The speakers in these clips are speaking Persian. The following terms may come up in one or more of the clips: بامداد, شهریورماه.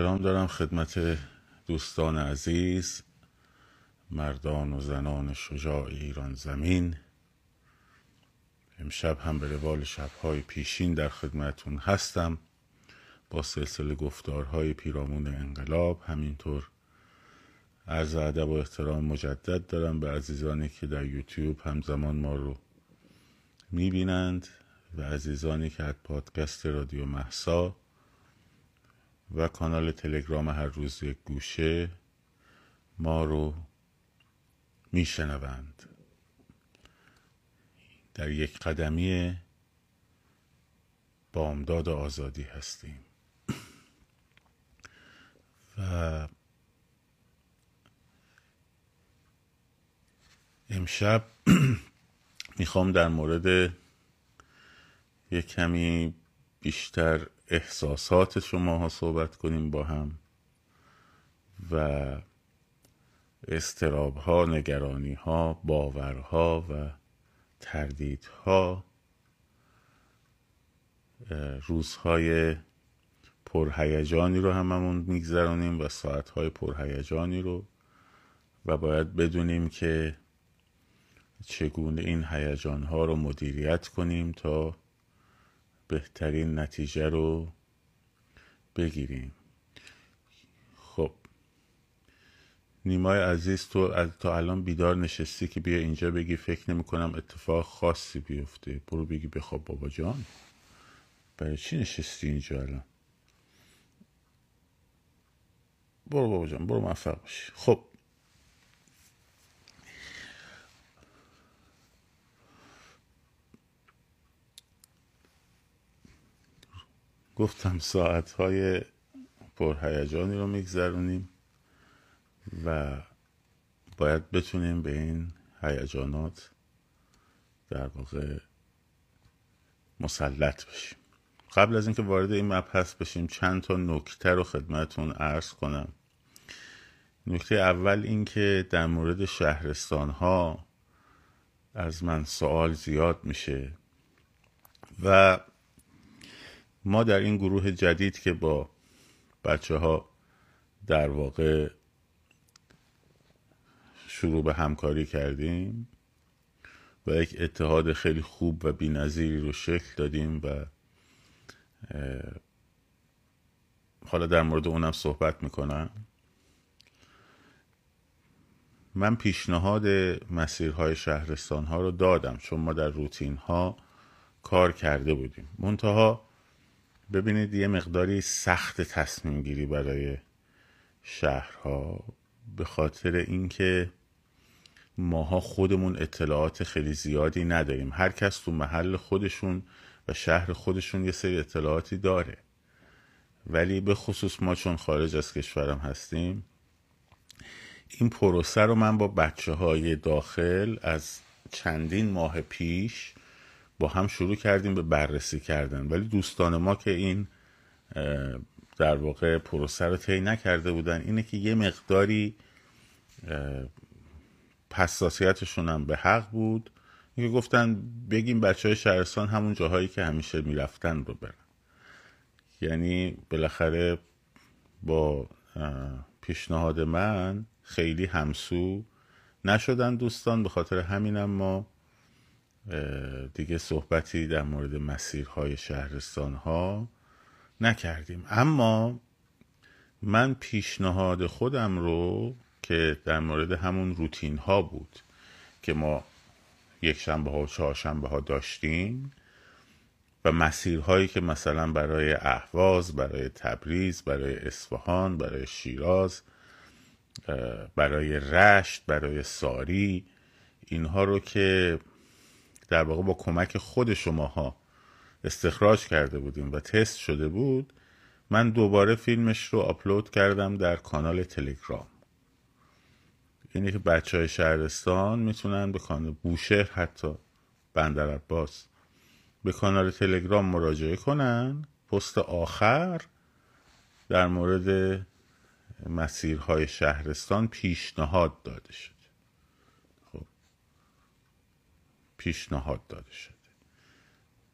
سلام دارم خدمت دوستان عزیز، مردان و زنان شجاع ایران زمین. امشب هم به روال شب‌های پیشین در خدمتون هستم با سلسله گفتارهای پیرامون انقلاب. همینطور عرض ادب و احترام مجدد دارم به عزیزانی که در یوتیوب همزمان ما رو میبینند و عزیزانی که از پادکست رادیو مهسا و کانال تلگرام هر روز یک گوشه ما رو میشنوند. در یک قدمی بامداد آزادی هستیم و امشب میخوام در مورد یک کمی بیشتر احساسات شماها صحبت کنیم با هم و اضطراب‌ها، نگرانی‌ها، باورها و تردیدها روزهای پرهیجانی رو هممون میگذرونیم و ساعتهای پرهیجانی رو و باید بدونیم که چگونه این هیجان‌ها رو مدیریت کنیم تا بهترین نتیجه رو بگیریم. خب نیمای عزیز، تو تا الان بیدار نشستی که بیا اینجا بگی فکر نمی کنم اتفاق خاصی بیفته. برو بگی بخواب بابا جان، برای چی نشستی اینجا الان؟ برو بابا جان، برو موفق باشی. خب گفتم ساعت‌های پرهیجانی رو می‌گذرونیم و باید بتونیم به این هیجانات در واقع مسلط بشیم. قبل از اینکه وارد این مبحث بشیم چند تا نکته رو خدمتتون عرض کنم. نکته اول این که در مورد شهرستان‌ها از من سوال زیاد میشه و ما در این گروه جدید که با بچه‌ها در واقع شروع به همکاری کردیم و یک اتحاد خیلی خوب و بی‌نظیری رو شکل دادیم و حالا در مورد اونم صحبت میکنم. من پیشنهاد مسیرهای شهرستان‌ها رو دادم چون ما در روتین‌ها کار کرده بودیم. منتها ببینید یه مقداری سخت تصمیم گیری برای شهرها به خاطر اینکه ماها خودمون اطلاعات خیلی زیادی نداریم. هر کس تو محل خودشون و شهر خودشون یه سری اطلاعاتی داره، ولی به خصوص ما چون خارج از کشورم هستیم این پروسه رو من با بچه‌های داخل از چندین ماه پیش با هم شروع کردیم به بررسی کردن، ولی دوستان ما که این در واقع پروسه رو طی نکرده بودن اینه که یه مقداری حساسیتشون هم به حق بود. اینکه گفتن بگیم بچه‌های شهرستان همون جاهایی که همیشه میرفتن رو برن. یعنی بالاخره با پیشنهاد من خیلی همسو نشدن دوستان، به خاطر همینم ما دیگه صحبتی در مورد مسیرهای شهرستان‌ها نکردیم. اما من پیشنهاد خودم رو که در مورد همون روتین‌ها بود که ما یک شنبه‌ها و چهارشنبه‌ها داشتیم و مسیرهایی که مثلا برای اهواز، برای تبریز، برای اصفهان، برای شیراز، برای رشت، برای ساری، اینها رو که در واقع با کمک خود شماها استخراج کرده بودیم و تست شده بود، من دوباره فیلمش رو آپلود کردم در کانال تلگرام. اینه که بچه‌های شهرستان میتونن به کانال بوشهر، حتی بندرعباس، به کانال تلگرام مراجعه کنن. پست آخر در مورد مسیرهای شهرستان پیشنهاد داده شد.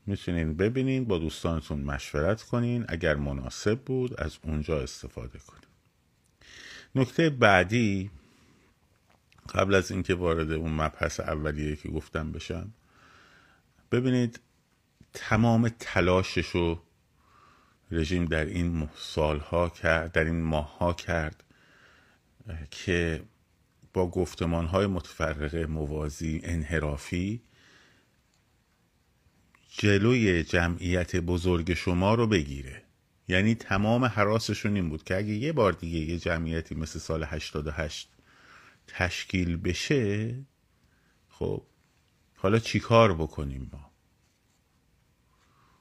میتونین ببینین، با دوستانتون مشورت کنین، اگر مناسب بود از اونجا استفاده کنین. نکته بعدی، قبل از اینکه وارد اون مبحث اولیه که گفتم بشم، ببینید تمام تلاشش رو رژیم در این سالها کرد، در این ماهها کرد که با گفتمانهای متفرقه، موازی، انحرافی جلوی جمعیت بزرگ شما رو بگیره. یعنی تمام حراسشون این بود که اگه یه بار دیگه یه جمعیتی مثل سال 88 تشکیل بشه، خب حالا چی کار بکنیم ما؟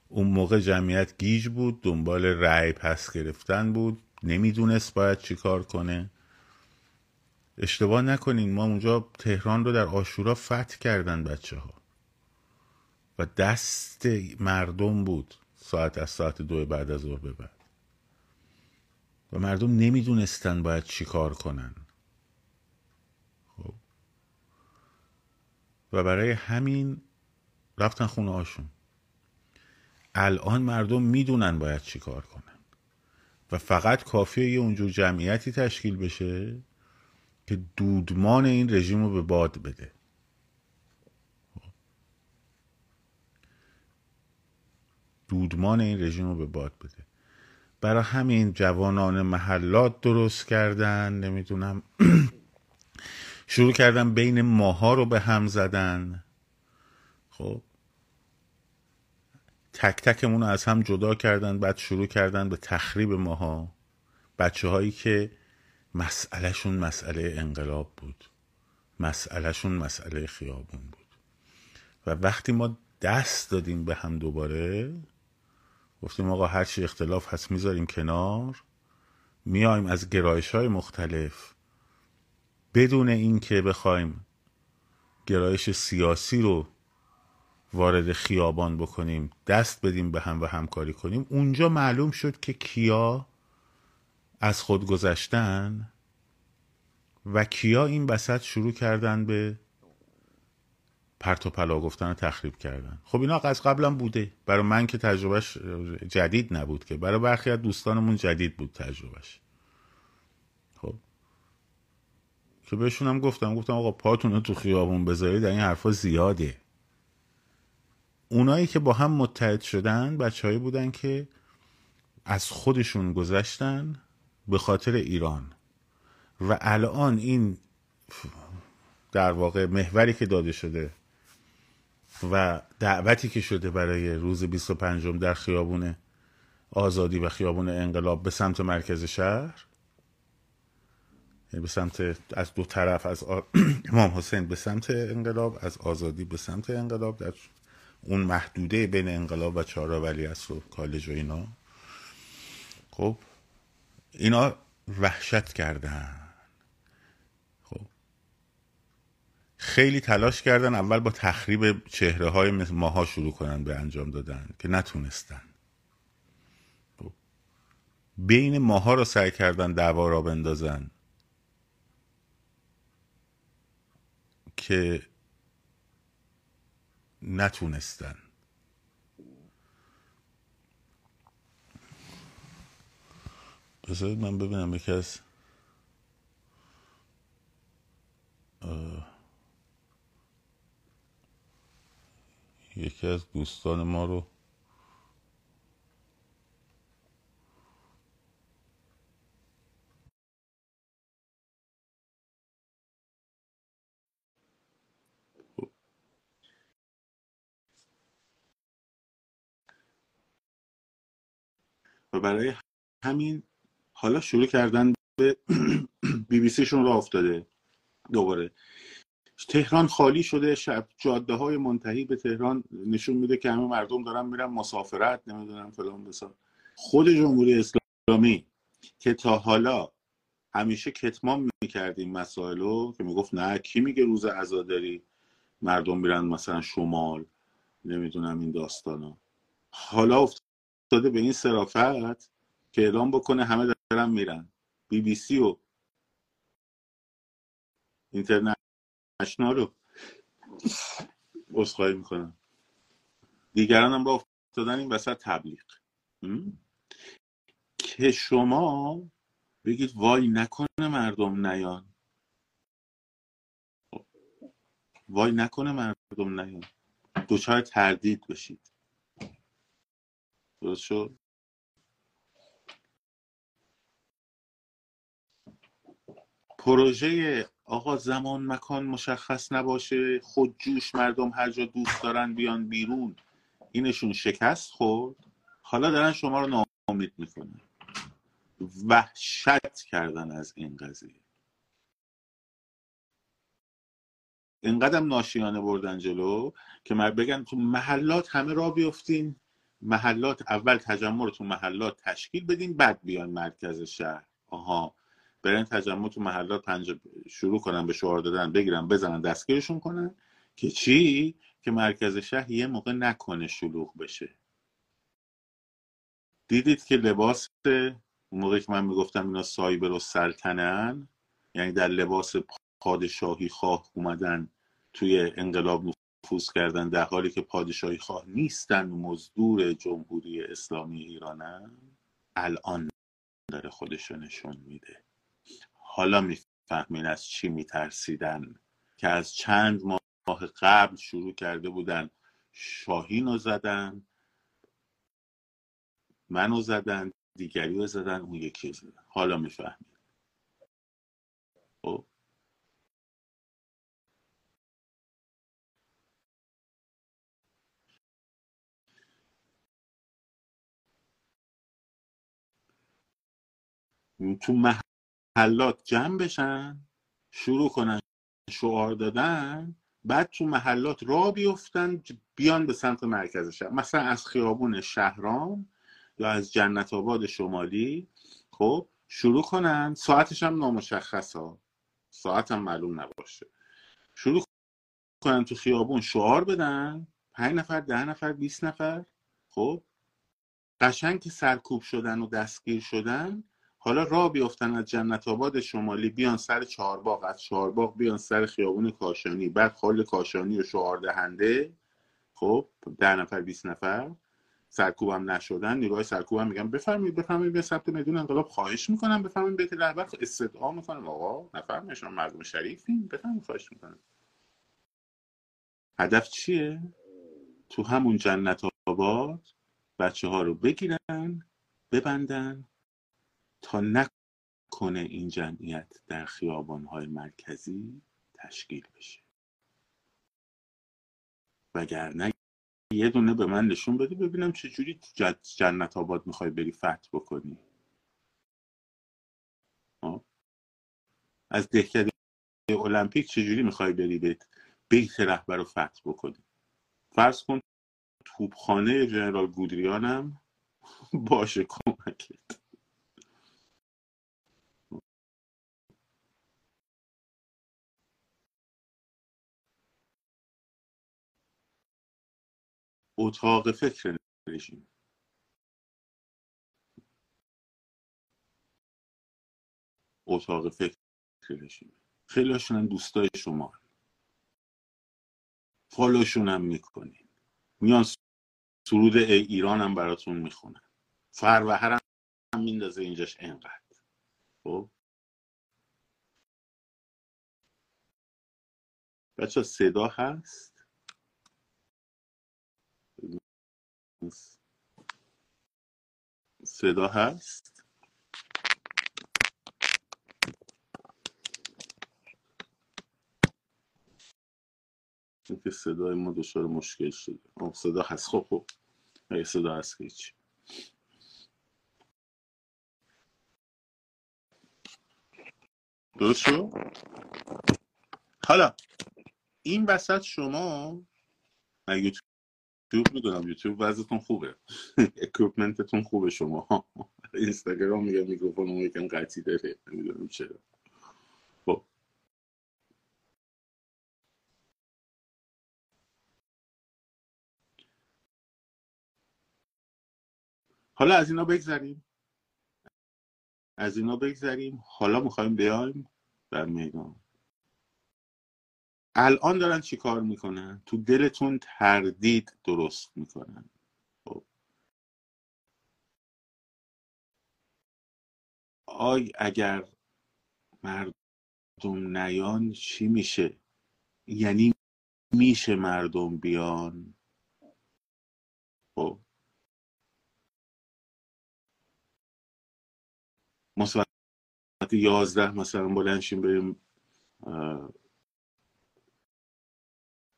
اون موقع جمعیت گیج بود، دنبال رأی پس گرفتن بود، نمیدونست باید چی کار کنه. اشتباه نکنین، ما اونجا تهران رو در عاشورا فتح کردن بچه ها و دست مردم بود ساعت از ساعت 2 بعد از ظهر به بعد و مردم نمیدونستن باید چی کار کنن. خب و برای همین رفتن خونه هاشون. الان مردم میدونن باید چی کار کنن و فقط کافیه یه اونجور جمعیتی تشکیل بشه که دودمان این رژیم رو به باد بده. برای همین جوانان محلات درست کردن، نمیدونم شروع کردن بین ماها رو به هم زدن. خب تک تکمون رو از هم جدا کردن، بعد شروع کردن به تخریب ماها. بچه هایی که مسئلهشون مسئله انقلاب بود، مسئلهشون مسئله خیابون بود و وقتی ما دست دادیم به هم دوباره، گفتیم آقا هرچی اختلاف هست میذاریم کنار، میایم از گرایش‌های مختلف بدون اینکه بخوایم گرایش سیاسی رو وارد خیابان بکنیم دست بدیم به هم و همکاری کنیم. اونجا معلوم شد که کیا از خود گذشتن و کیا این وسط شروع کردن به پرت و پلا گفتن و تخریب کردن. خب اینا از قبلم بوده، برای من که تجربهش جدید نبود، که برای برخی از دوستانمون جدید بود تجربهش. خب که بهشون هم گفتم آقا پاتون رو تو خیابون بذارید، این حرفا زیاده. اونایی که با هم متحد شدن بچه‌هایی بودن که از خودشون گذشتن به خاطر ایران و الان این در واقع محوری که داده شده و دعوتی که شده برای روز 25م در خیابون آزادی و خیابون انقلاب به سمت مرکز شهر، به سمت از دو طرف، از امام حسین به سمت انقلاب، از آزادی به سمت انقلاب، در اون محدوده بین انقلاب و چهارراه ولیعصر و کالج و اینا. خب اینا وحشت کردن. خب خیلی تلاش کردن، اول با تخریب چهره های ماها شروع کنن به انجام دادن که نتونستن. خب بین ماها رو سعی کردن دعوا را بندازن که نتونستن. بذارید من ببینم یکی از دوستان ما رو و برای همین حالا شروع کردن به بی‌بی‌سیشون راه افتاده دوباره. تهران خالی شده، شب جاده های منتهی به تهران نشون میده که همه مردم دارن میرن مسافرت، نمیدونم فلان بسار. خود جمهوری اسلامی که تا حالا همیشه کتمان میکردیم مسائلو، که میگفت نه کی میگه روز عزاداری مردم میرن مثلا شمال، نمیدونم این داستانا، حالا افتاده به این صرافت که اعلام بکنه همه دارن میرن. بی بی سی و اینترنشنال رو عذرخواهی میکنم. دیگران هم راه افتادن این وسط تبلیغ که شما بگید وای نکنه مردم نیان، وای نکنه مردم نیان، دچار تردید بشید. درست شد؟ پروژه آقا زمان مکان مشخص نباشه، خود جوش مردم هر جا دوست دارن بیان بیرون، اینشون شکست خورد. حالا دارن شما رو ناامید میکنن. وحشت کردن از این قضیه، اینقدرم ناشیانه بردن جلو که من بگن تو محلات همه را بیفتین، محلات اول تجمع رو تو محلات تشکیل بدین، بعد بیان مرکز شهر. آها، برن تجمع تو محلات شروع کنن به شعار دادن، بگیرن بزنن دستگیرشون کنن که چی؟ که مرکز شهر یه موقع نکنه شلوغ بشه. دیدید که لباس موقعی که من میگفتم اینا سایبر و سلطنن، یعنی در لباس پادشاهی خواه اومدن توی انقلاب نفوذ کردن، در حالی که پادشاهی خواه نیستن، مزدور جمهوری اسلامی ایرانن. الان داره خودشو نشون میده. حالا میفهمین از چی میترسیدن که از چند ماه قبل شروع کرده بودن شاهینو زدن، منو زدن، دیگریو زدن، اون یکی زدن. حالا میفهمین. خب تو محلات جمع بشن، شروع کنن شعار دادن، بعد تو محلات راه بیفتن بیان به سمت مرکز شهر، مثلا از خیابون شهرام یا از جنت آباد شمالی. خب شروع کنن، ساعتش هم نامشخص ها، ساعت هم معلوم نباشه، شروع کنن تو خیابون شعار بدن، 5 نفر، 10 نفر، 20 نفر. خب قشنگ که سرکوب شدن و دستگیر شدن، حالا راه بیافتن از جنت آباد شمالی بیان سر چهارباغ، از چهارباغ بیان سر خیابون کاشانی، بعد خال کاشانی و شعار دهنده. خب 10 نفر، 20 نفر سرکوبم نشدن، نیروهای سرکوبم میگم بفرمایید بفرمایید به سمت میدون انقلاب، خواهش میکنم بفرمایید، به رهبر استدعا میکنم آقا نفرمایید شما مردم شریفین، بفرمایید، خواهش میکنم. هدف چیه؟ تو همون جنت آباد بچه‌ها رو بگیرن، ببندن تا نکنه این جمعیت در خیابان‌های مرکزی تشکیل بشه. وگرنه یه دونه به من نشون بده ببینم چجوری جنت آباد میخوای بری فتح بکنی. از دهکده المپیک چجوری میخوای بری بیت رهبر رو فتح بکنی. فرض کن توپخانه جنرال گودریانم باشه کمکت. اتاق فکر رژیم. اتاق فکر رژیم. خیلی هاشون هم دوستای شما، فالوشون هم میکنین، میان سرود ای ایران هم براتون میخونن، فروهر هم میندازه اینجاش اینقدر. خب بچه صدا هست؟ صدا هست؟ اینکه صدای ما دچار مشکل شده. صدا هست. خب اگه صدا هست که هیچ. درست شد؟ حالا این وسط شما یوتیوب وضعتون خوبه، اکوپمنتتون خوبه، شما اینستاگرام میگه میکروفون اون یکم قطعی داره، نمیدونم چرا. خب حالا از اینا بگذریم، حالا میخوایم بیایم در میدان. الان دارن چی کار میکنن؟ تو دلتون تردید درست میکنن. آی اگر مردم نیان چی میشه؟ یعنی میشه مردم بیان؟ ما ساعت 11 مثلا بلند شیم بریم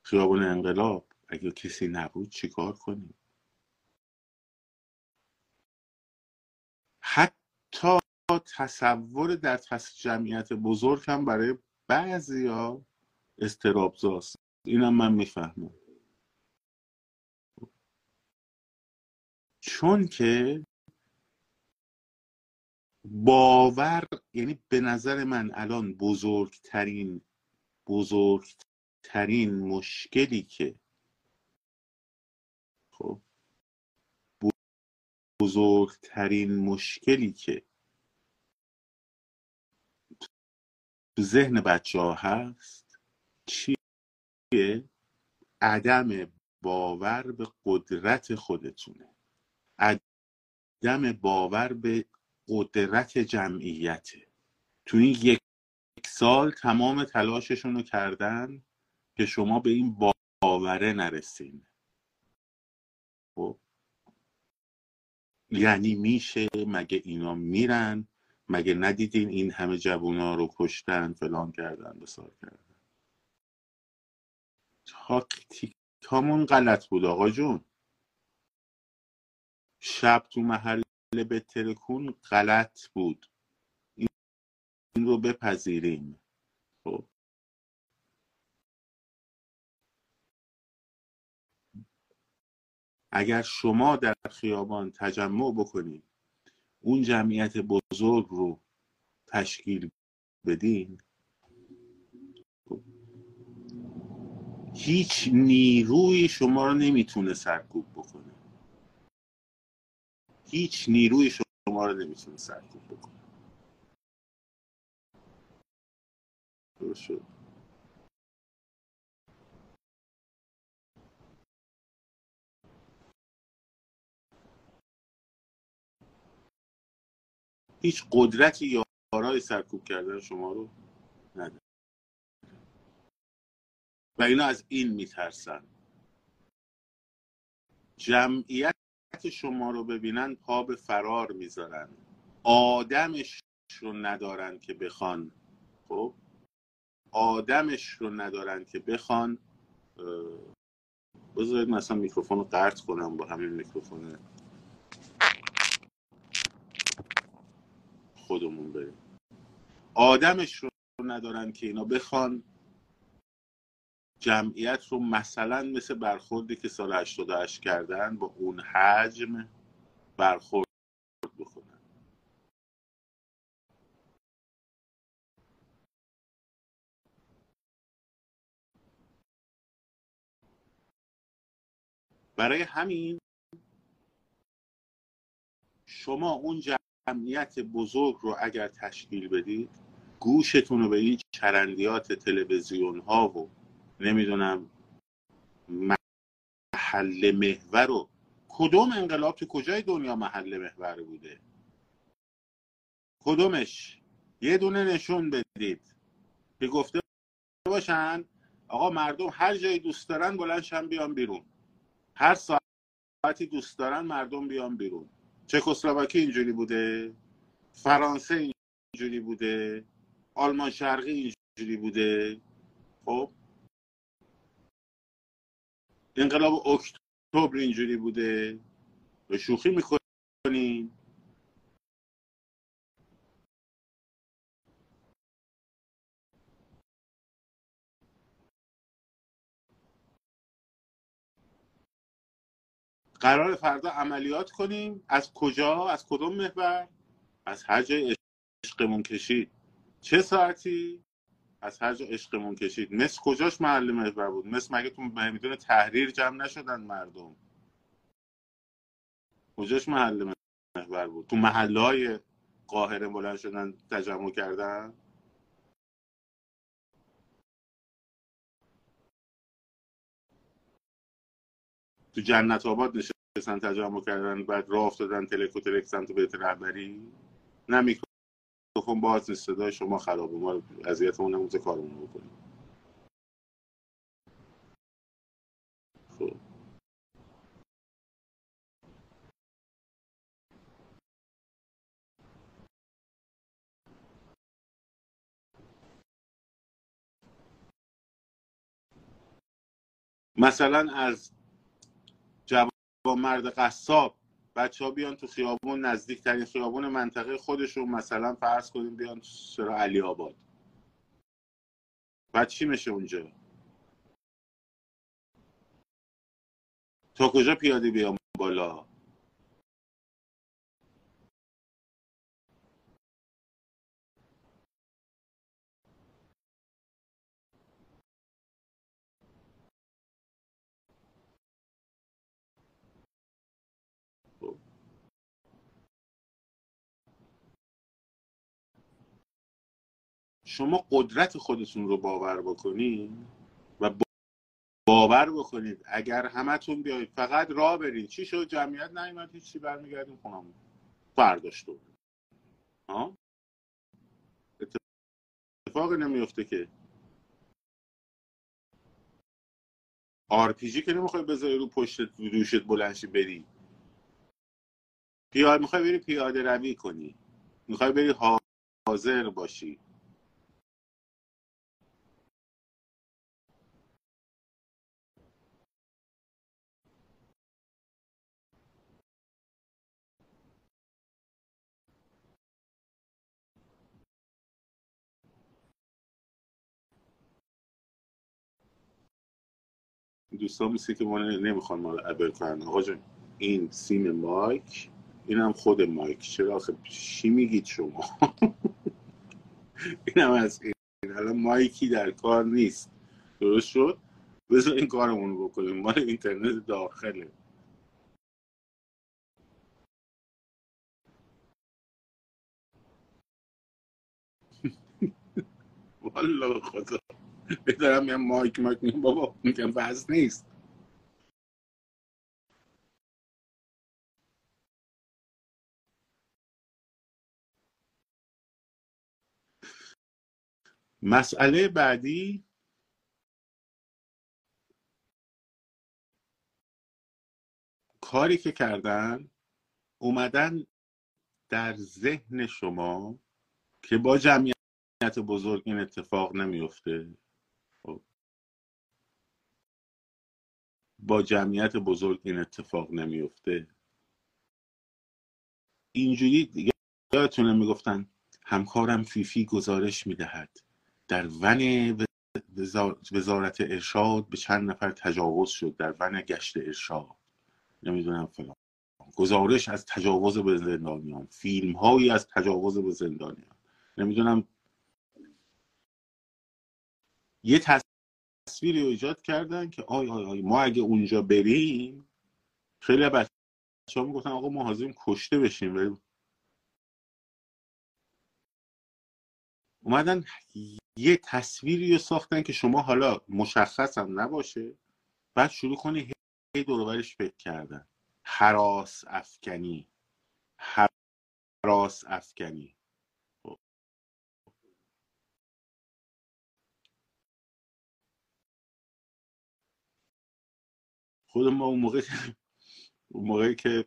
خیابان انقلاب، اگه کسی نبود چیکار کنیم؟ حتی تصور در جمعیت بزرگ هم برای بعضیا اضطراب‌زاست. اینم من میفهمم، چون که باور، یعنی به نظر من الان بزرگترین مشکلی که تو ذهن بچه ها هست چیه؟ عدم باور به قدرت خودتونه، عدم باور به قدرت جمعیته. تو این یک سال تمام تلاششون رو کردن که شما به این باوره نرسین. خب یعنی میشه، مگه اینا میرن، مگه ندیدین این همه جوونا رو کشتن، فلان کردن، بسار کردن. تاکتیک همون غلط بود آقا جون. شب تو محله به ترکون غلط بود، این رو بپذیریم. خب اگر شما در خیابان تجمع بکنید، اون جمعیت بزرگ رو تشکیل بدین، هیچ نیروی شما رو نمیتونه سرکوب بکنه. درست شد. هیچ قدرتی یارای سرکوب کردن شما رو نداره و اینا از این میترسن. جمعیت شما رو ببینن پا به فرار میذارن، آدمش رو ندارن که بخوان، خب آدمش رو ندارن که بخوان. بذارید مثلا میکروفون رو قطع کنم با همین میکروفون خودمون بریم. آدمش رو ندارن که اینا بخوان جمعیت رو مثلا مثل برخوردی که سال 88 کردن با اون حجم برخورد بکنن. برای همین شما اون جمعیت بزرگ رو اگر تشکیل بدید، گوشتون رو به این چرندیات تلویزیون ها و نمیدونم محل محور رو، کدوم انقلاب تو کجای دنیا محل محور بوده؟ کدومش؟ یه دونه نشون بدید که گفته باشن آقا مردم هر جایی دوست دارن بلندشن بیان بیرون، هر ساعتی دوست دارن مردم بیان بیرون. چکسلواکی اینجوری بوده، فرانسه اینجوری بوده، آلمان شرقی اینجوری بوده. خب انقلاب اکتبر اینجوری بوده. به شوخی میکنین؟ قرار فردا عملیات کنیم. از کجا؟ از کدوم محور؟ از هر جای عشقمون کشید. چه ساعتی؟ از هر جا عشقمون کشید. مصر کجاش محل محور بود؟ مصر مگه تو میدونه تحریر جمع نشدن مردم؟ کجاش محل محور بود؟ تو محلهای قاهره بلند شدن تجمع کردن؟ تو جنت آباد نشستن تجمع کردن، بعد راه افتادن تلک و تلک سمت بیت رهبری. نه میکروفون باز نیست، صدای شما خرابه، ما اذیتمون نموزه کارمون رو بکنیم. خب مثلا از جوانمرد قصاب بچه ها بیان تو خیابون، نزدیکترین خیابون منطقه خودشون، مثلا فرض کنیم بیان تو سرا علی آباد، بعد چی میشه اونجا؟ تا کجا پیاده بیام بالا؟ شما قدرت خودتون رو باور بکنید و باور بکنید. اگر همتون بیایید فقط راه برید، چی شد؟ جمعیت نیومد، هیچی، برمیگردیم خونمون، فرداش تو ها اتفاقی نمیفته که. RPG که نمیخوای بذاری رو پشتت دوشت بلند شی بری، میخوای بری پیاده روی کنی، میخوای بری حاضر باشی. دوستان میسی که ما نمیخوان ما رو ابل کنن. آقا جان این سیم مایک، اینم خود مایک، چرا آخه چی میگید شما؟ اینم از این، الان مایکی در کار نیست، درست شد؟ بذار این کارمون رو بکنیم، مال اینترنت داخله. والله خدا بدارم یه مایک میگم بابا، میگم بس نیست. مسئله بعدی کاری که کردن، اومدن در ذهن شما که با جمعیت بزرگ این اتفاق نمیفته، با جمعیت بزرگ این اتفاق نمیفته. اینجوری دیگه یادتونه میگفتن همکارم فیفی گزارش میدهد در ون وزارت ارشاد به چند نفر تجاوز شد، در ون گشت ارشاد نمیدونم فلان، گزارش از تجاوز به زندانیان، فیلم هایی از تجاوز به زندانیان، نمیدونم. یه تصویری ایجاد کردن که آی آی آی ما اگه اونجا بریم، خیلی بچه‌ها میگفتن آقا ما حاضریم کشته بشیم بریم. اومدن یه تصویری رو ساختن که شما حالا مشخص هم نباشه، بعد شروع کنی هی دور و برش فکر کردن. هراس افکنی، هراس افکنی. خود ما اون موقعی که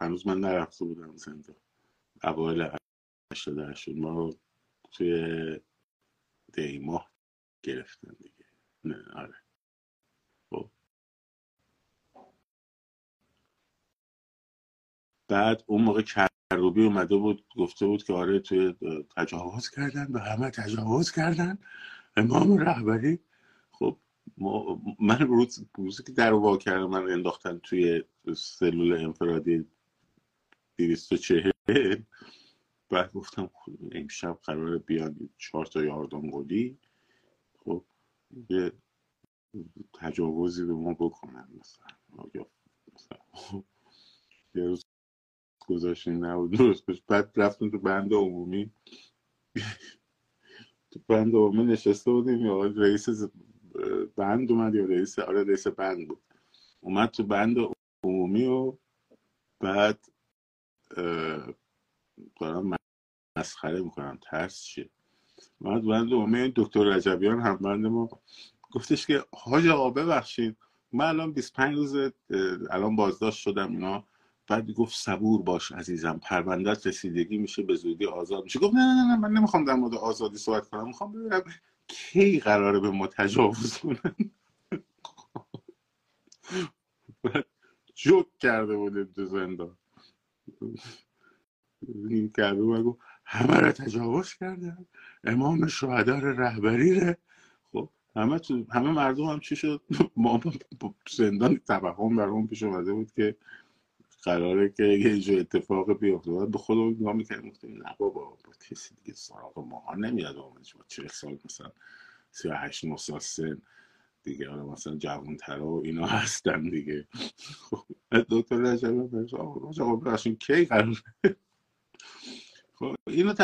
هنوز من نرفته بودم زنده، اوایل 80 ما رو توی دیماه گرفتن دیگه. نه آره خب. بعد اون موقع کروبی اومده بود گفته بود که آره توی تجاوز کردن، به همه تجاوز کردن، امام رهبری. خب من روزی که در وا کردم، من انداختن توی سلول انفرادی 240، بعد گفتم امشب قراره بیاد 4 تا یاردانگلی، خب یه تجاوزی به ما بکنن مثلا یه روز گذاشتیم نبود درست کش. بعد رفتم تو بند عمومی، تو بند عمومی نشسته بودیم، یا رئیس بند اومد یا رئیس، آره رئیس بند بود، اومد تو بند عمومی و بعد دارم مسخره میکنم ترس چیه، اومد بند عمومی. دکتر رجبیان هم بند ما گفتش که حاج آقا ببخشید من الان 25 روز الان بازداشت شدم اینا، بعد گفت صبور باش عزیزم پرونده‌ت رسیدگی میشه به زودی آزاد میشه. گفت نه نه نه من نمیخوام در مورد آزادی صحبت کنم، میخوام ببینم کی قراره به ما تجاوز کنن. جوک کرده بودیم تو زندان، این کرده بگو همه را تجاوز کردن، امام شهدا رهبری ره. خب همه مردم هم چی شد؟ ما زندان توهم برام پیش اومده بود که قراره که یه جور اتفاق بیفته. به خودم نگاه می‌کردم گفتم نه بابا کسی دیگه سراغ ماها نمیاد، عمرش با 40 سال مثلا 38 9 سال سن دیگه، حالا مثلا جوان‌ترا و اینا هستن دیگه. خب دکتر رجب بهش آقا براشون کی قراره. خب اینو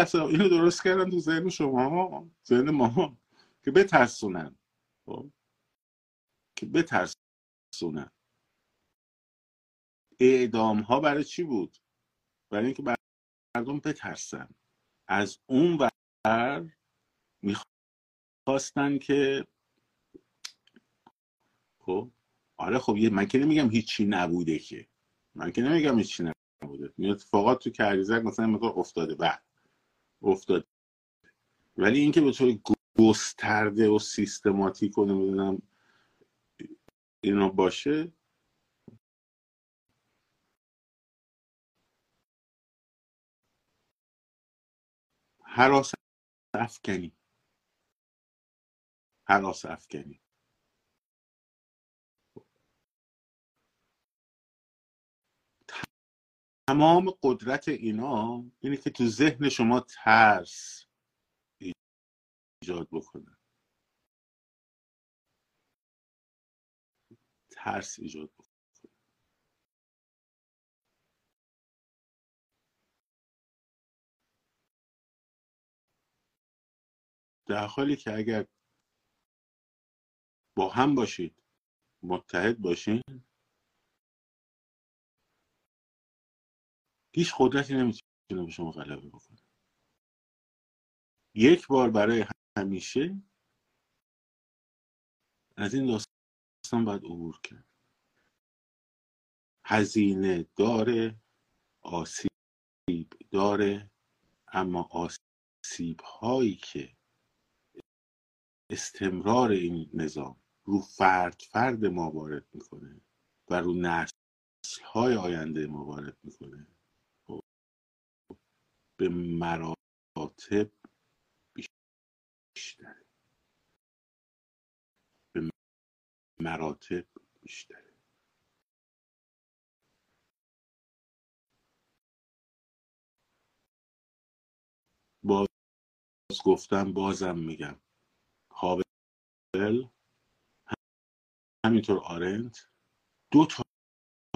درست کردن تو ذهن شما، ذهن ما که بترسونن، خب که بترسونن. اعدام ها برای چی بود؟ برای اینکه مردم بترسن. از اون ور میخواستن که خب آره خب من که نمیگم هیچی نبوده، که من که نمیگم هیچی نبوده، این اتفاقات تو کریزک مثلا مقدار افتاده بعد افتاده، ولی اینکه به طور گسترده و سیستماتیک و نمیدونم اینا باشه هراس افکنی. تمام قدرت اینا اینه که تو ذهن شما ترس ایجاد بکنن، ترس ایجاد بکنن. در حالی که اگر با هم باشید، متحد باشین، هیچ قدرتی نمیتونه به شما غلبه بکنه. یک بار برای همیشه از این داستان باید عبور کرد. هزینه داره، آسیب داره، اما آسیب هایی که استمرار این نظام رو فرد ما وارد میکنه و رو نسل‌های آینده ما وارد میکنه به مراتب بیشتره، به مراتب بیشتره. باز گفتم بازم میگم هاول، همینطور آرنت، دو تا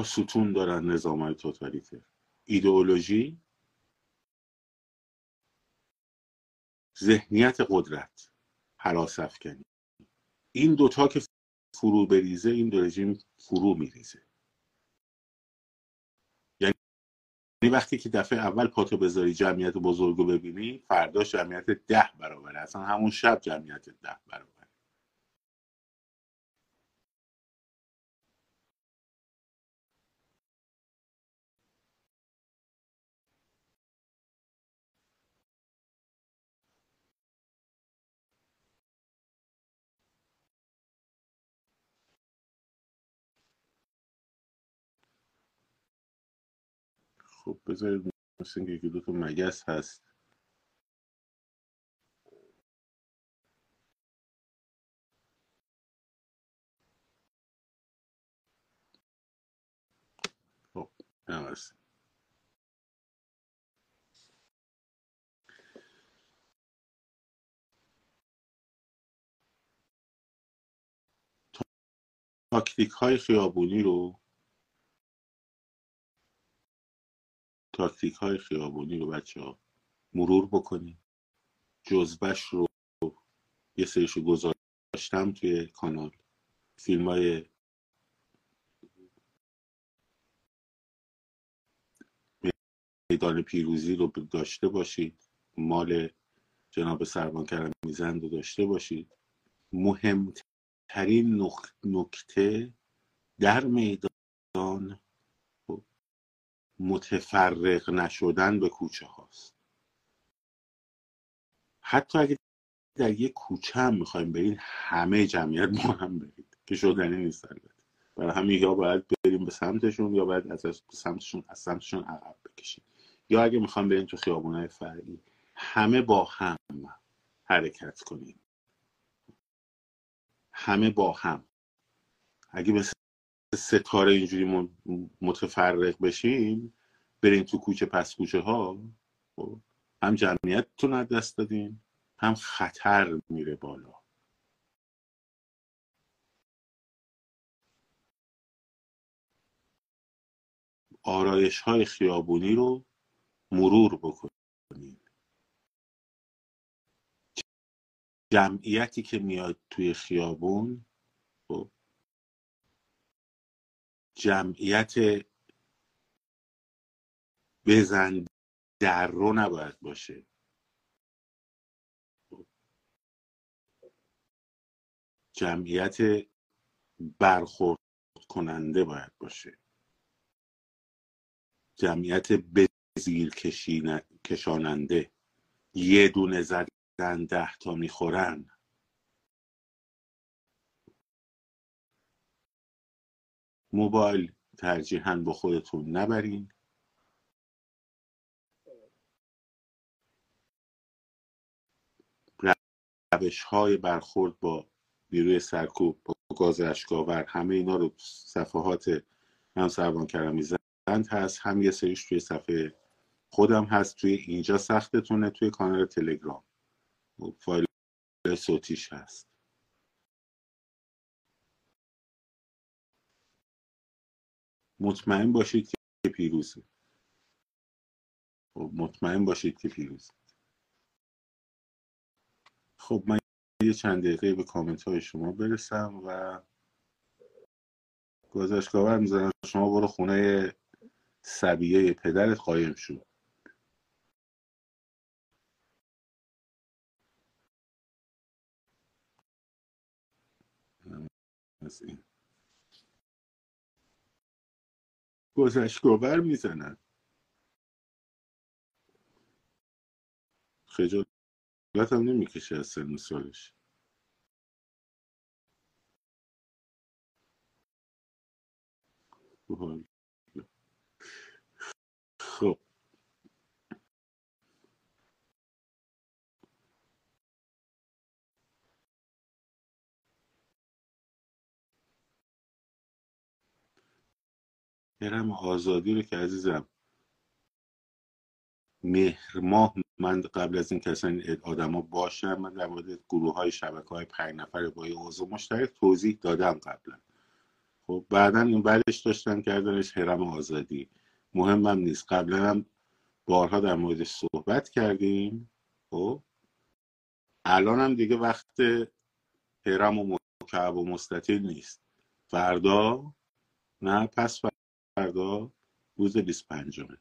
ستون دارن نظام‌های توتالیتر: ایدئولوژی، ذهنیت قدرت، هراس افکنی. این دوتا که فرو بریزه این دو رژیم فرو میریزه. یعنی وقتی که دفعه اول پاتو بذاری جمعیت بزرگو ببینی، فرداش جمعیت 10 برابره، اصلا همون شب جمعیت 10 برابره. خب بذارید مثل که دو تا مگس هست خب نمست. تاکتیک های خیابونی رو بچه ها مرور بکنیم، جزبش رو یه سریش رو گذاریم داشتم توی کانال، فیلم‌های میدان پیروزی رو داشته باشید، مال جناب سربان کرمیزند رو داشته باشید. مهمترین نکته در میدان متفرق نشدن به کوچه هاست. حتی اگه در یک کوچه هم میخواییم برید، همه جمعیت ما هم برید که شدنی نیست. البته برای همین یا باید بریم به سمتشون یا باید از سمتشون عقب بکشیم، یا اگه میخوام بریم تو خیابونای فرعی همه با هم حرکت کنیم، همه با هم. اگه مثل ستاره اینجوری متفرق بشیم بریم تو کوچه پس کوچه ها، هم جمعیتتون از دست دادین، هم خطر میره بالا. آرایش های خیابونی رو مرور بکنیم. جمعیتی که میاد توی خیابون جمعیت بزن در رو نباید باشه. جمعیت برخورد کننده باید باشه. جمعیت بزیر کشاننده، یه دونه زدن 10 تا میخورن. موبایل ترجیحاً با خودتون نبرین. روش‌های برخورد با نیروی سرکوب، با گاز اشک‌آور، همه اینا رو صفحات هم سروان کرمیزند هست، هم یه سریش توی صفحه خودم هست. توی اینجا سختتونه، توی کانال تلگرام فایل صوتیش هست. مطمئن باشید که پیروزید. مطمئن باشید که پیروزید. خب من یه چند دقیقه به کامنت های شما برسم و گذاشتگاور میزنم شما برو خونه سبیه پدرت قایم شو. از این گذشتگاور میزنن، خجالت هم نمیکشه از سن و سالش. خب درم آزادی رو که عزیزم مهر ماه من قبل از این که اصلا این آدما باشن، من در مورد گروه‌های شبکه‌های 5 نفره با یه عضو مشترک توضیح دادم قبلا. خب بعدش داشتن کردنش هرم آزادی، مهمم نیست. قبلا هم بارها در موردش صحبت کردیم. خب الان هم دیگه وقت هرم و مکعب و مستطیل نیست. فردا نه پس فردا روز 25م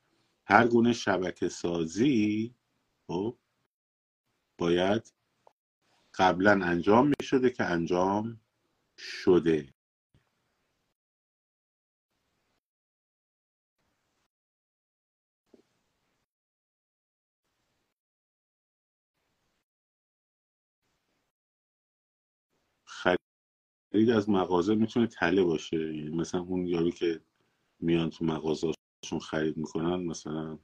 هر گونه شبکه سازی باید قبلا انجام می شده که انجام شده. خرید از مغازه میتونه تله باشه، مثلا اون یاری که میان تو مغازه‌شون خرید میکنن مثلا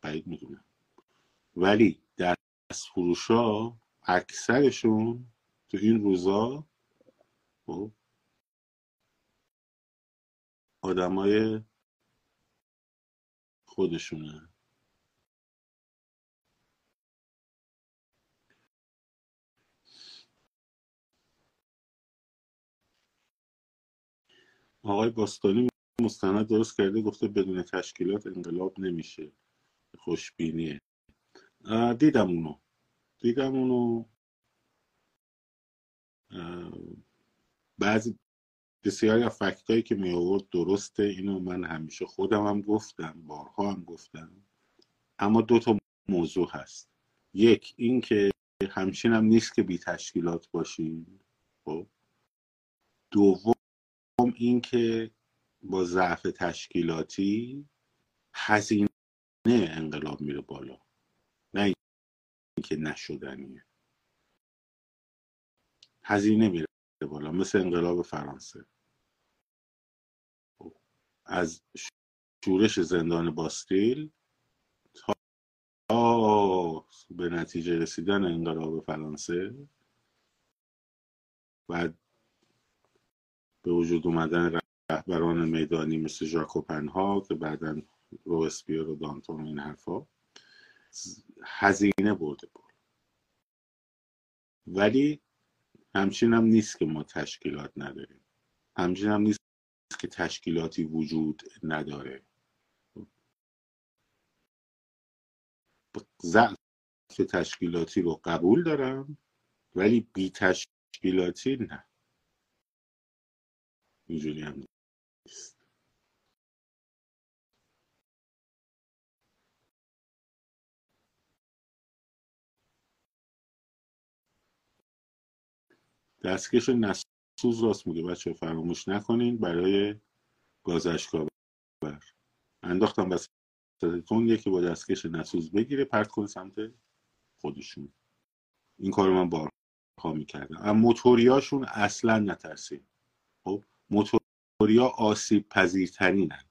بعید میدونم، ولی دست فروشا اکثرشون تو این روزا آدمای خودشونه. آقای باستانی مستند درست کرده، گفته بدون تشکیلات انقلاب نمیشه، خوشبینیه. دیدم اونو بسیاری از فکتایی که می آورد درسته، اینو من همیشه خودم هم گفتم، بارها هم گفتم، اما دو تا موضوع هست. یک این که همچین هم نیست که بی تشکیلات باشیم. خب دوم این که با ضعف تشکیلاتی هزینه انقلاب میره بالا، نه این که نشدنیه، هزینه میره بالا. مثل انقلاب فرانسه، از شورش زندان باستیل تا به نتیجه رسیدن انقلاب فرانسه و به وجود اومدن رهبران میدانی مثل ژاک اوپنها که بعداً روسپیر و دانتون و این حرفا، هزینه برده بود. ولی همچین هم نیست که ما تشکیلات نداریم، همچین هم نیست که تشکیلاتی وجود نداره. ضعف تشکیلاتی رو قبول دارم ولی بی تشکیلاتی نه، اینجوری هم نیست. دستکش نسوز راست میگه بچه، فراموش نکنین. برای گازاشکاور انداختم بس تون، یکی با دستکش نسوز بگیره پرت کنه سمت خودشون. این کار من بارها میکردم. اما موتوریاشون اصلا نترسین. خب موتوریا آسیب پذیرترینن.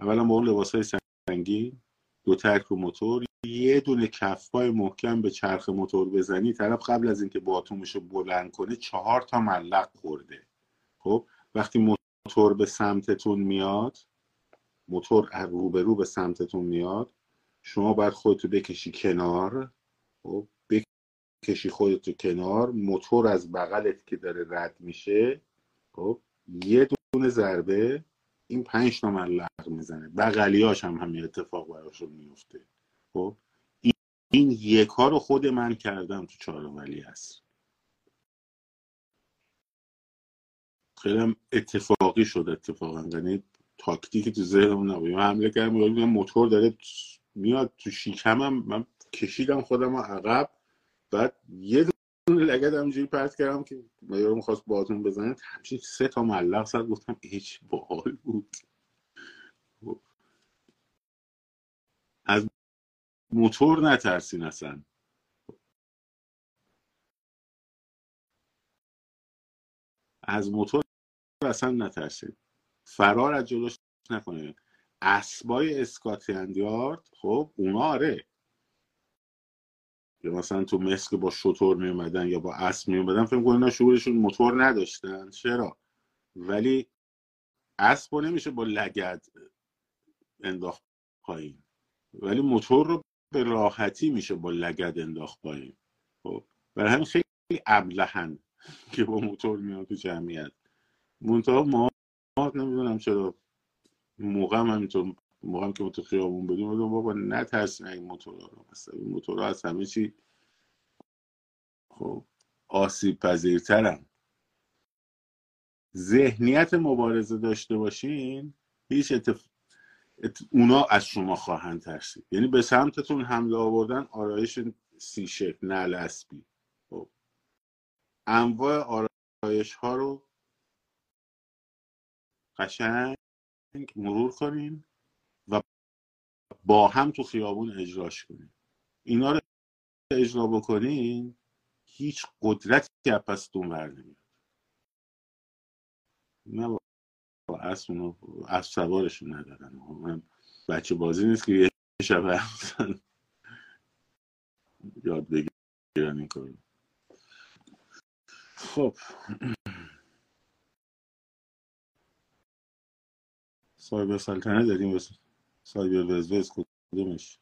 اولا با اون لباسای سنگین، دو ترک و موتور، یه دونه کفپای محکم به چرخ موتور بزنی، طرف قبل از اینکه باتومشو بلند کنه 4 تا ملق خورده. خب وقتی موتور به سمتتون میاد، موتور روبرو به سمتتون میاد، شما باید خودتو بکشی کنار. خب بکشی خودتو کنار، موتور از بغلت که داره رد میشه، خب یه دونه ضربه این 5 تا ملق میزنه. بغلیاش هم همین اتفاق براشون میفته. خب این یک کار رو خود من کردم تو چهارملی هست، خیلی اتفاقی شد اتفاقا، یعنی تاکتیکی تو ذهنم نبود. من حمله کردم، دیدم موتور داره میاد تو شیکمم، من کشیدم خودم رو عقب، بعد یه دونه لگد همینجوری پرت کردم که یارو می‌خواست باهاتون بزنه، همین 3 تا ملق زد. گفتم هیچ، باحال بود. از موتور نترسین اصلا. از موتور اصلا نترسین. فرار از جلوش نکنین. اسبای اسکاتلند یارد، خب اونا آره، یا مثلا تو مصر با شتر می اومدن یا با اسب می اومدن، فکر کنم شعورشون موتور نداشتن، چرا؟ ولی اسب رو نمیشه با لگد انداخت پایین، ولی موتور رو به راحتی میشه با لگد انداخت پایین. خب برای همین خیلی ابلهن که با موتور میان تو جمعیت. منتها ما نمیدونم چرا موقعم همینطور، موقعم که ما تو خیابون بدیم بودم بابا نترسین این موتورها رو، مثلا این موتورها از همه چی خب آسیب پذیرترن. ذهنیت مبارزه داشته باشین، هیچ اونا از شما خواهند ترسید. یعنی به سمتتون حمله آوردن، آرایش سی شکل، نعل اسبی، خب انواع آرایش ها رو قشنگ مرور کنین و با هم تو خیابون اجراش کنین. اینا رو اجرا بکنین، هیچ قدرتی از پستون بر نمیاد. نه با اسب سوارشون ندارن. من بچه بازی نیست که یه شبه همسن یاد بگیرن این کارو. خب سایبر سلطنه داریم، سایبر وزوز کدومش؟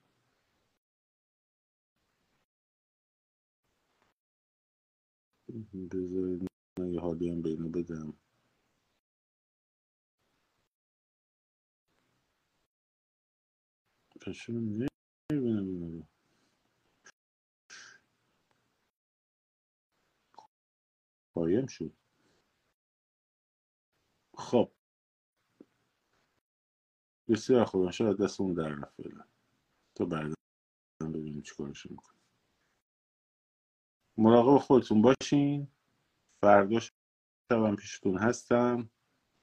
بذارید من یه حالی هم بینو بدم. چون نمی‌بینم اینا رو. قایم شد. خب بسیار خوب، شاید دست اون در رفت فعلا تا بعدا ببینیم چی کارش میکنه. مراقب خودتون باشین. فردا شبم پیشتون هستم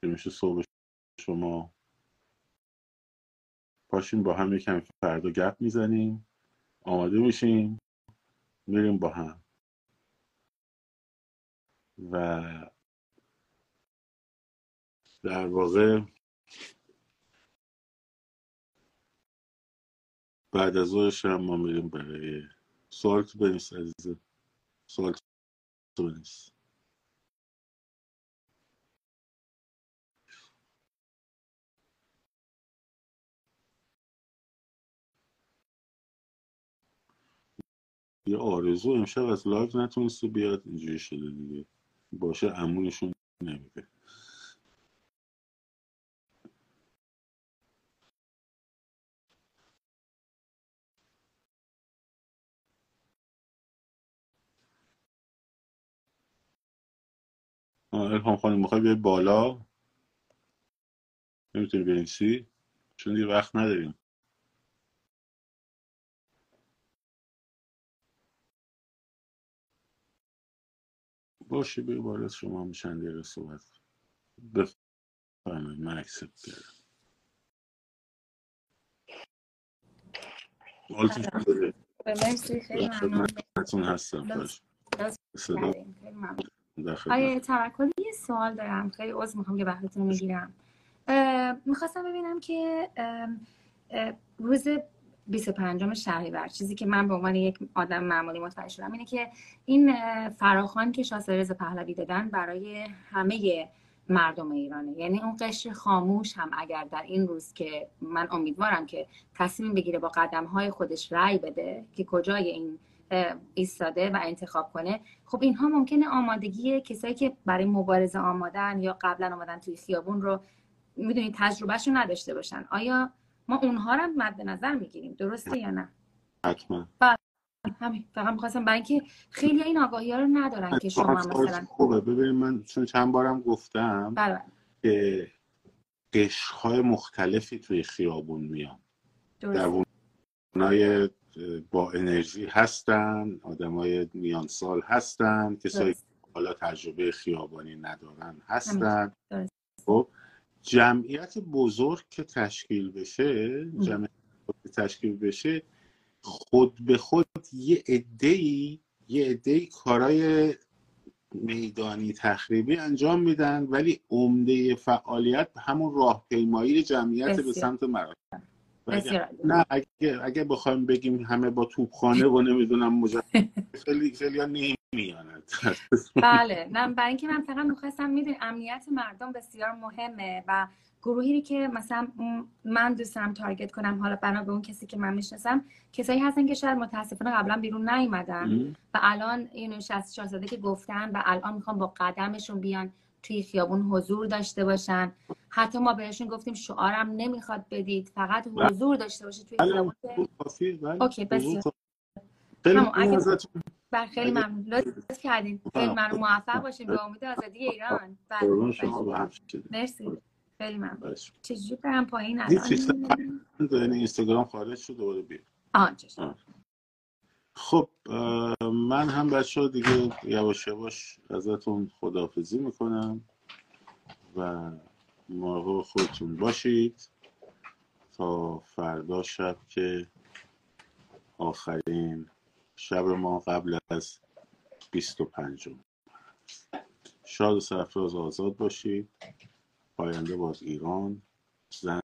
که میشه صبح شما. پاشین با هم یکم فردا گپ میزنیم، آماده میشیم میریم با هم و در واقع بعد از ظهرش هم ما میریم برای سوال. تو بنویس عزیزه، سوال تو بنویس. یه آرزو امشب از لایف نتونسته بیاد، اینجوری شده دیگه. باشه عمونشون نمیده. الهام خانم میخوای بیای بالا؟ نمیتونی بنویسی چون دیگه وقت نداریم. باشه به عبارت شما هم چند دقیقه صحبت بفرمایید. من اکسپت کردم. حالتون چطوره؟ مرسی، خیلی ممنون. خدمتتون هستم. باشه. خیلی ممنون. آره توکلی یه سوال دارم، خیلی عذر میخوام که وقتتون رو میگیرم. میخواستم ببینم که روز 25 شهریور چیزی که من به عنوان یک آدم معمولی متوجه شدم اینه که این فراخوان که شاه سرز پهلوی دادن برای همه مردم ایرانه، یعنی اون قشر خاموش هم اگر در این روز که من امیدوارم که تصمیم بگیره با قدم‌های خودش رأی بده که کجای این ایستاده و انتخاب کنه، خب اینها ممکنه آمادگی کسایی که برای مبارزه آمادن یا قبلا آمدن توی خیابون رو میدونید تجربهشو نداشته باشن. آیا ما اونها رو مد نظر میگیریم درسته یا نه؟ حتما. بله همین فقط می‌خواستم، برای اینکه خیلی این آگاهی‌ها رو ندارن که شما مثلا خوبه. ببین من چون چند بارم گفتم که قشرهای مختلفی توی خیابون میان. اونای با انرژی هستن، آدمای میان سال هستن، کسایی که حالا تجربه خیابانی ندارن هستن. خب جمعیت بزرگ که تشکیل بشه، جمعیت که تشکیل بشه، خود به خود یه عده‌ای کارهای میدانی تخریبی انجام میدن، ولی عمده فعالیت همون راهپیمایی جمعیت به سمت مراکز. نه اگه بخوایم بگیم همه با توپخانه و نمیدونم مجرد خیلی ها نمیانند. بله نه، برای اینکه من فقط میخواستم میدونم امنیت مردم بسیار مهمه و گروهی که مثلا من دوست دارم تارگت کنم حالا بنا به اون کسی که من میشناسم کسایی هستن که شاید متاسفانه قبلا بیرون نیومدن و الان این شاهزاده که گفتن و الان میخوام با قدمشون بیان توی خیابون حضور داشته باشن. حتی ما بهشون گفتیم شعارم نمیخواد بدید، فقط حضور داشته باشید توی خیابون. اوکی بسیار خیلی ممنون. لطف کردین. خیلی ممنون. موفق باشین به امید آزادی ایران. مرسی. خیلی ممنون. چجوری برم پایین الان؟ این اینستاگرام خارج شد دوباره بیار. خب من هم بچه‌ها دیگه یواش یواش ازتون خداحافظی میکنم و مراقب خودتون باشید تا فردا شب که آخرین شب ما قبل از 25. شاد و سرفراز آزاد باشید. پاینده باز ایران. زن